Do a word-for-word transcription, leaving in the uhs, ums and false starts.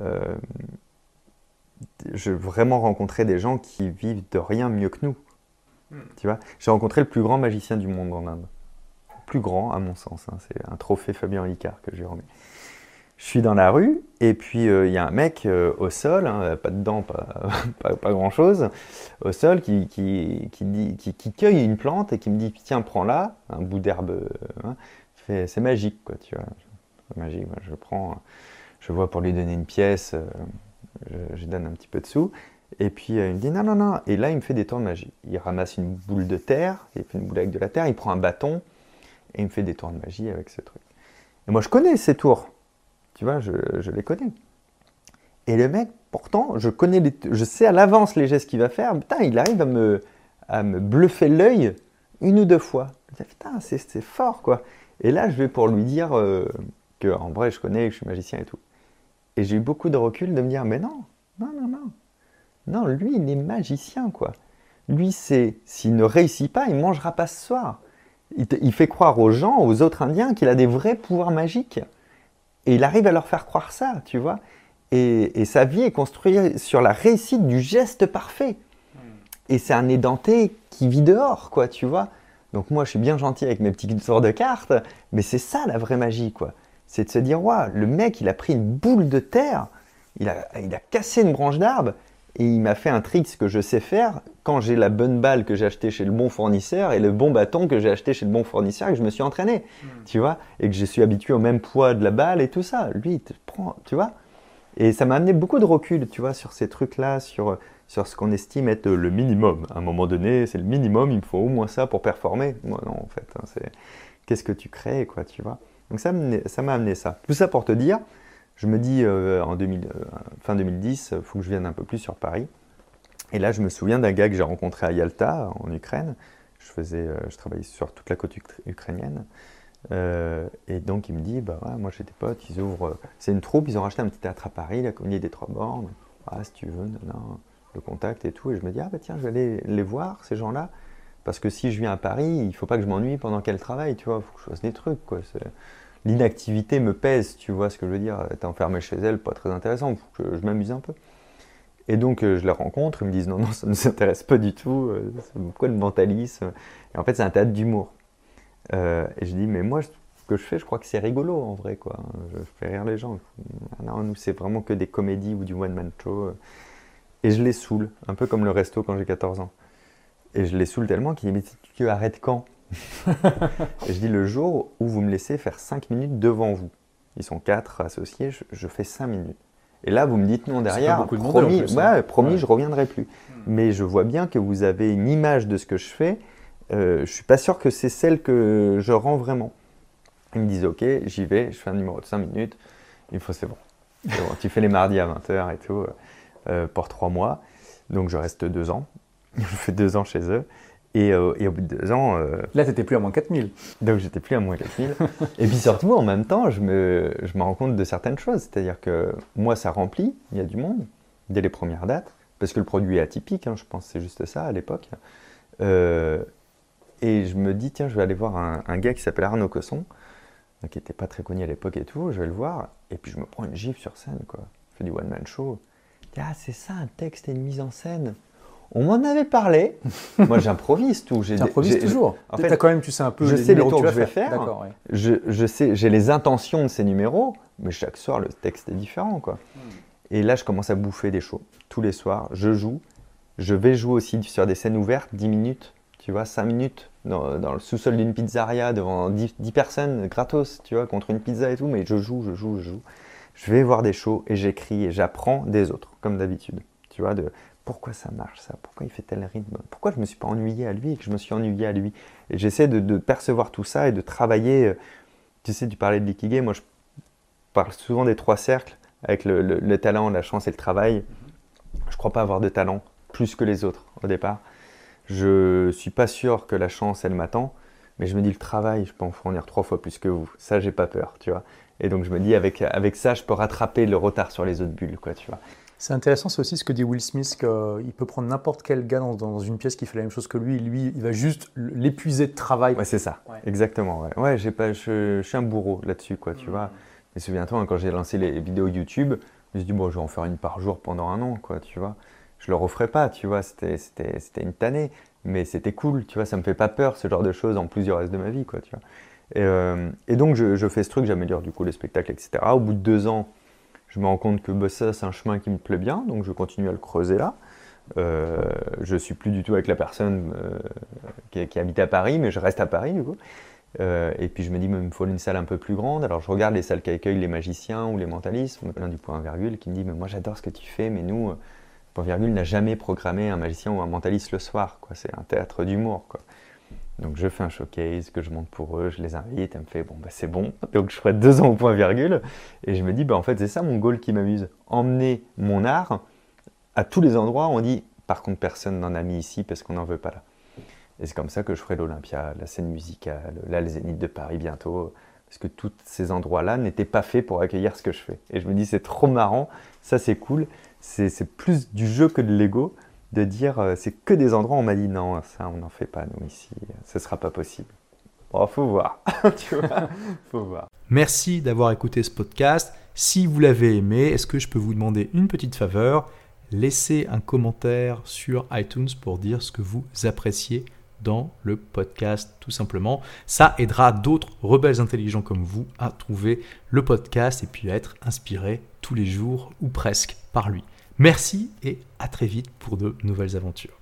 euh, j'ai vraiment rencontré des gens qui vivent de rien mieux que nous. Mmh. Tu vois, j'ai rencontré le plus grand magicien du monde en Inde. Le plus grand, à mon sens. Hein. C'est un trophée Fabien Licard que j'ai remis. Je suis dans la rue, et puis il euh, y a un mec euh, au sol, hein, pas de dents, pas, pas, pas grand-chose, au sol, qui, qui, qui, dit, qui, qui cueille une plante et qui me dit « Tiens, prends-la, un bout d'herbe. Hein. » C'est magique, quoi, tu vois. C'est magique, moi, je prends, je vois pour lui donner une pièce, euh, je, je donne un petit peu de sous, et puis euh, il me dit « Non, non, non !» Et là, il me fait des tours de magie. Il ramasse une boule de terre, il fait une boule avec de la terre, il prend un bâton, et il me fait des tours de magie avec ce truc. Et moi, je connais ces tours. Tu vois, je, je les connais. Et le mec, pourtant, je, connais les, je sais à l'avance les gestes qu'il va faire. Putain, il arrive à me, à me bluffer l'œil une ou deux fois. Putain, c'est fort, quoi. Et là, je vais pour lui dire euh, qu'en vrai, je connais, que je suis magicien et tout. Et j'ai eu beaucoup de recul de me dire, mais non, non, non, non. Non, lui, il est magicien, quoi. Lui, c'est, s'il ne réussit pas, il ne mangera pas ce soir. Il, te, il fait croire aux gens, aux autres Indiens, qu'il a des vrais pouvoirs magiques. Et il arrive à leur faire croire ça, tu vois. Et, et sa vie est construite sur la réussite du geste parfait. Et c'est un édenté qui vit dehors, quoi, tu vois. Donc moi, je suis bien gentil avec mes petits tours de cartes, mais c'est ça la vraie magie, quoi. C'est de se dire, ouais, le mec, il a pris une boule de terre, il a, il a cassé une branche d'arbre, et il m'a fait un trick que je sais faire quand j'ai la bonne balle que j'ai achetée chez le bon fournisseur et le bon bâton que j'ai acheté chez le bon fournisseur et que je me suis entraîné, mmh. tu vois, et que je suis habitué au même poids de la balle et tout ça. Lui, il te prend, tu vois. Et ça m'a amené beaucoup de recul, tu vois, sur ces trucs-là, sur, sur ce qu'on estime être le minimum. À un moment donné, c'est le minimum, il me faut au moins ça pour performer. Moi, non, en fait, hein, c'est qu'est-ce que tu crées, quoi, tu vois. Donc ça m'a amené ça. Tout ça pour te dire... Je me dis, euh, en deux mille, euh, fin deux mille dix, il faut que je vienne un peu plus sur Paris. Et là, je me souviens d'un gars que j'ai rencontré à Yalta, en Ukraine. Je, faisais, euh, je travaillais sur toute la côte ukrainienne. Euh, et donc, il me dit, bah, ouais, moi, j'ai des potes, ils ouvrent... Euh, c'est une troupe, ils ont racheté un petit théâtre à Paris, la Cognier des Trois Bornes. Ah, si tu veux, non, non, le contact et tout. Et je me dis, ah, bah, tiens, je vais aller les voir, ces gens-là. Parce que si je viens à Paris, il ne faut pas que je m'ennuie pendant qu'elle travaille, tu vois. Il faut que je fasse des trucs, quoi. L'inactivité me pèse, tu vois ce que je veux dire. T'es enfermé chez elle, pas très intéressant, faut que je m'amuse un peu. Et donc, je la rencontre, ils me disent « Non, non, ça ne s'intéresse pas du tout, c'est beaucoup de mentalisme. » Et en fait, c'est un théâtre d'humour. Euh, et je dis « Mais moi, ce que je fais, je crois que c'est rigolo, en vrai, quoi. Je, je fais rire les gens. Non, nous, c'est vraiment que des comédies ou du one-man show. » Et je les saoule, un peu comme le resto quand j'ai quatorze ans. Et je les saoule tellement qu'ils me disent « Tu arrêtes quand ?» Je dis le jour où vous me laissez faire cinq minutes devant vous. Ils sont quatre associés, je, je fais cinq minutes. Et là, vous me dites non derrière, de promis, plus, ouais, hein. promis ouais. je ne reviendrai plus. Hmm. Mais je vois bien que vous avez une image de ce que je fais. Euh, je ne suis pas sûr que c'est celle que je rends vraiment. Ils me disent ok, j'y vais, je fais un numéro de cinq minutes. Il faut c'est bon. bon. Tu fais les mardis à vingt heures et tout, euh, pour trois mois. Donc je reste deux ans. Je fais deux ans chez eux. Et, euh, et au bout de deux ans... Euh... Là, tu n'étais plus à moins quatre mille. Donc, j'étais plus à moins quatre mille. Et puis surtout, en même temps, je me, je me rends compte de certaines choses. C'est-à-dire que moi, ça remplit, il y a du monde, dès les premières dates, parce que le produit est atypique, hein, je pense que c'est juste ça à l'époque. Euh, et je me dis, tiens, je vais aller voir un, un gars qui s'appelle Arnaud Cosson, qui n'était pas très connu à l'époque et tout, je vais le voir, et puis je me prends une gifle sur scène, quoi. Je fais du one-man show. Je dis, ah, c'est ça, un texte et une mise en scène. On m'en avait parlé. Moi, j'improvise tout. J'improvises toujours. En fait, t'as quand même, tu sais un peu. Je les sais les tours que, que je vais faire. faire. Ouais. Je, je sais, j'ai les intentions de ces numéros, mais chaque soir, le texte est différent, quoi. Mm. Et là, je commence à bouffer des shows. Tous les soirs, je joue. Je vais jouer aussi sur des scènes ouvertes, dix minutes, tu vois, cinq minutes, dans, dans le sous-sol d'une pizzeria, devant dix personnes, gratos, tu vois, contre une pizza et tout. Mais je joue, je joue, je joue. Je vais voir des shows et j'écris et j'apprends des autres, comme d'habitude, tu vois, de pourquoi ça marche ça? Pourquoi il fait tel rythme? Pourquoi je ne me suis pas ennuyé à lui et que je me suis ennuyé à lui? Et j'essaie de, de percevoir tout ça et de travailler. Tu sais, tu parlais de l'ikigai. Moi, je parle souvent des trois cercles avec le, le, le talent, la chance et le travail. Je ne crois pas avoir de talent plus que les autres au départ. Je ne suis pas sûr que la chance, elle m'attend. Mais je me dis, le travail, je peux en fournir trois fois plus que vous. Ça, je n'ai pas peur, tu vois. Et donc, je me dis, avec, avec ça, je peux rattraper le retard sur les autres bulles, quoi, tu vois. C'est intéressant, c'est aussi ce que dit Will Smith, qu'il peut prendre n'importe quel gars dans, dans une pièce qui fait la même chose que lui, lui, il va juste l'épuiser de travail. Ouais, c'est ça, ouais. Exactement. Ouais, ouais j'ai pas, je, je suis un bourreau là-dessus, quoi, mmh. tu vois. Et souviens-toi, hein, quand j'ai lancé les vidéos YouTube, Je me suis dit, bon, je vais en faire une par jour pendant un an, quoi, tu vois. Je le referai pas, tu vois, c'était une tannée, mais c'était cool, tu vois, ça me fait pas peur, ce genre de choses, en plus du reste de ma vie, quoi, tu vois. Et, euh, et donc, je, je fais ce truc, j'améliore du coup les spectacles, et cetera. Au bout de deux ans, je me rends compte que bah, ça, c'est un chemin qui me plaît bien, donc je continue à le creuser là. Euh, je suis plus du tout avec la personne euh, qui, qui habite à Paris, mais je reste à Paris, du coup. Euh, et puis je me dis, mais il me faut une salle un peu plus grande. Alors je regarde les salles qui accueillent les magiciens ou les mentalistes. On a plein du Point Virgule qui me dit, mais moi j'adore ce que tu fais, mais nous, Point Virgule n'a jamais programmé un magicien ou un mentaliste le soir, quoi. C'est un théâtre d'humour, quoi. Donc je fais un showcase que je monte pour eux, je les invite, elle me fait, bon bah c'est bon. Donc je ferai deux ans au Point Virgule. Et je me dis, bah en fait c'est ça mon goal qui m'amuse. Emmener mon art à tous les endroits où on dit, par contre personne n'en a mis ici parce qu'on n'en veut pas là. Et c'est comme ça que je ferai l'Olympia, la scène musicale, là, le Zénith de Paris bientôt, parce que tous ces endroits-là n'étaient pas faits pour accueillir ce que je fais. Et je me dis, c'est trop marrant, ça c'est cool, c'est plus du jeu que de l'ego, de dire, euh, c'est que des endroits où on m'a dit, non, ça on n'en fait pas, nous ici, ce sera pas possible. Bon, faut voir, tu vois, faut voir. Merci d'avoir écouté ce podcast. Si vous l'avez aimé, est-ce que je peux vous demander une petite faveur? Laissez un commentaire sur iTunes pour dire ce que vous appréciez dans le podcast, tout simplement. Ça aidera d'autres rebelles intelligents comme vous à trouver le podcast et puis à être inspiré tous les jours ou presque par lui. Merci et à très vite pour de nouvelles aventures.